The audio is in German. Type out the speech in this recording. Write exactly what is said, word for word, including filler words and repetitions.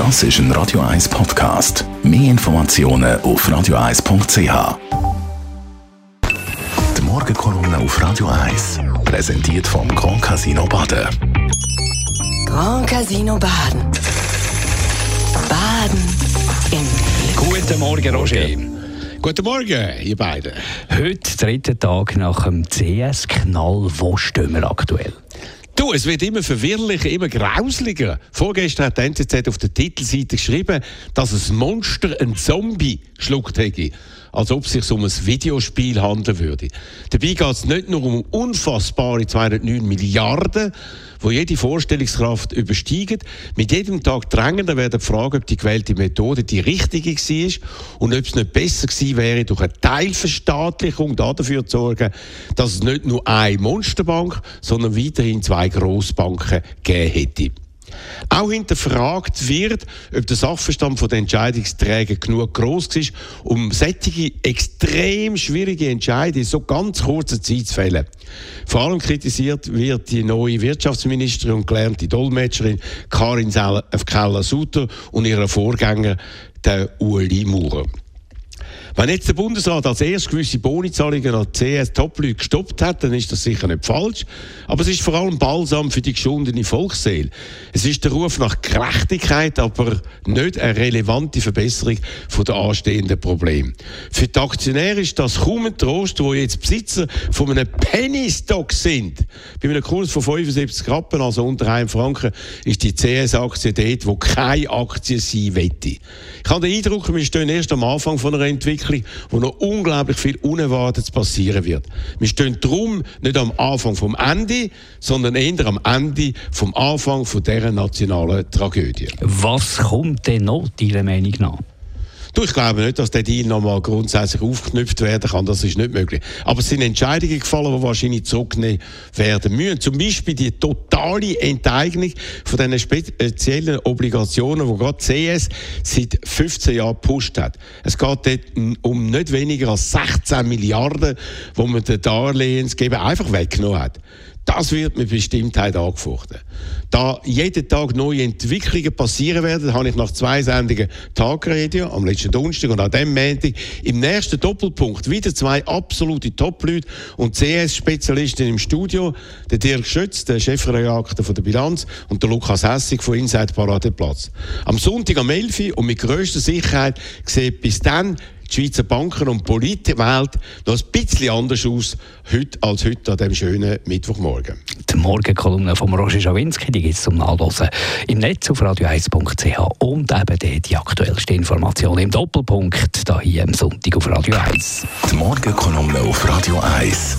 Das ist ein Radio eins Podcast. Mehr Informationen auf radio eins punkt c h. Die Morgenkolumne auf Radio eins, präsentiert vom Grand Casino Baden. Grand Casino Baden. Baden im Glück. Guten Morgen, Roger. Guten Morgen, ihr beiden. Heute, dritten Tag nach dem C S-Knall. Wo stehen wir aktuell? Du, es wird immer verwirrlicher, immer grauslicher. Vorgestern hat die N Z Z auf der Titelseite geschrieben, dass ein Monster einen Zombie schluckt hätte. Als ob es sich um ein Videospiel handeln würde. Dabei geht es nicht nur um unfassbare zweihundertneun Milliarden, die jede Vorstellungskraft übersteigen. Mit jedem Tag drängender werden die Fragen, ob die gewählte Methode die richtige war und ob es nicht besser gewesen wäre, durch eine Teilverstaatlichung dafür zu sorgen, dass es nicht nur eine Monsterbank, sondern weiterhin zwei Grossbanken gegeben hätte. Auch hinterfragt wird, ob der Sachverstand der Entscheidungsträger genug gross war, um solche extrem schwierige Entscheidungen in so ganz kurzer Zeit zu fällen. Vor allem kritisiert wird die neue Wirtschaftsministerin und gelernte Dolmetscherin Karin Keller-Suter und ihre Vorgänger, der Ueli Maurer. Wenn jetzt der Bundesrat als erstes gewisse Bonizahlungen an die C S-Top-Leute gestoppt hat, dann ist das sicher nicht falsch. Aber es ist vor allem Balsam für die geschundene Volksseele. Es ist der Ruf nach Gerechtigkeit, aber nicht eine relevante Verbesserung der anstehenden Probleme. Für die Aktionäre ist das kaum ein Trost, die jetzt Besitzer von einem Penny-Stock sind. Bei einem Kurs von fünfundsiebzig Rappen, also unter einem Franken, ist die C S-Aktie dort, wo keine Aktie sein wette. Ich habe den Eindruck, wir stehen erst am Anfang von einer Entwicklung, wo noch unglaublich viel Unerwartetes passieren wird. Wir stehen darum nicht am Anfang vom Ende, sondern eher am Ende vom Anfang von dieser nationalen Tragödie. Was kommt denn noch, deiner Meinung nach? Du, ich glaube nicht, dass der Deal nochmal grundsätzlich aufgeknüpft werden kann. Das ist nicht möglich. Aber es sind Entscheidungen gefallen, die wahrscheinlich zurückgenommen werden müssen. Zum Beispiel die totale Enteignung von diesen speziellen Obligationen, die gerade C S seit fünfzehn Jahren gepusht hat. Es geht dort um nicht weniger als sechzehn Milliarden, die man den Darlehensgeber einfach weggenommen hat. Das wird mit Bestimmtheit angefochten. Da jeden Tag neue Entwicklungen passieren werden, habe ich nach zwei Sendungen Tagradio, am letzten Donnerstag und an diesem Montag, im nächsten Doppelpunkt wieder zwei absolute Top-Leute und C S-Spezialisten im Studio, der Dirk Schütz, der Chefredakteur von der Bilanz, und der Lukas Hessig von Inside Parade Platz. Am Sonntag am elf Uhr und mit grösster Sicherheit sieht bis dann die Schweizer Banken und die politische Welt noch ein bisschen anders aus heute als heute an diesem schönen Mittwochmorgen. Die Morgenkolumne von Roger Schawinski, die gibt es zum Nachlesen im Netz auf radio eins punkt c h und eben dort die aktuellste Information im Doppelpunkt, da hier am Sonntag auf Radio eins. Die Morgenkolumne auf Radio eins.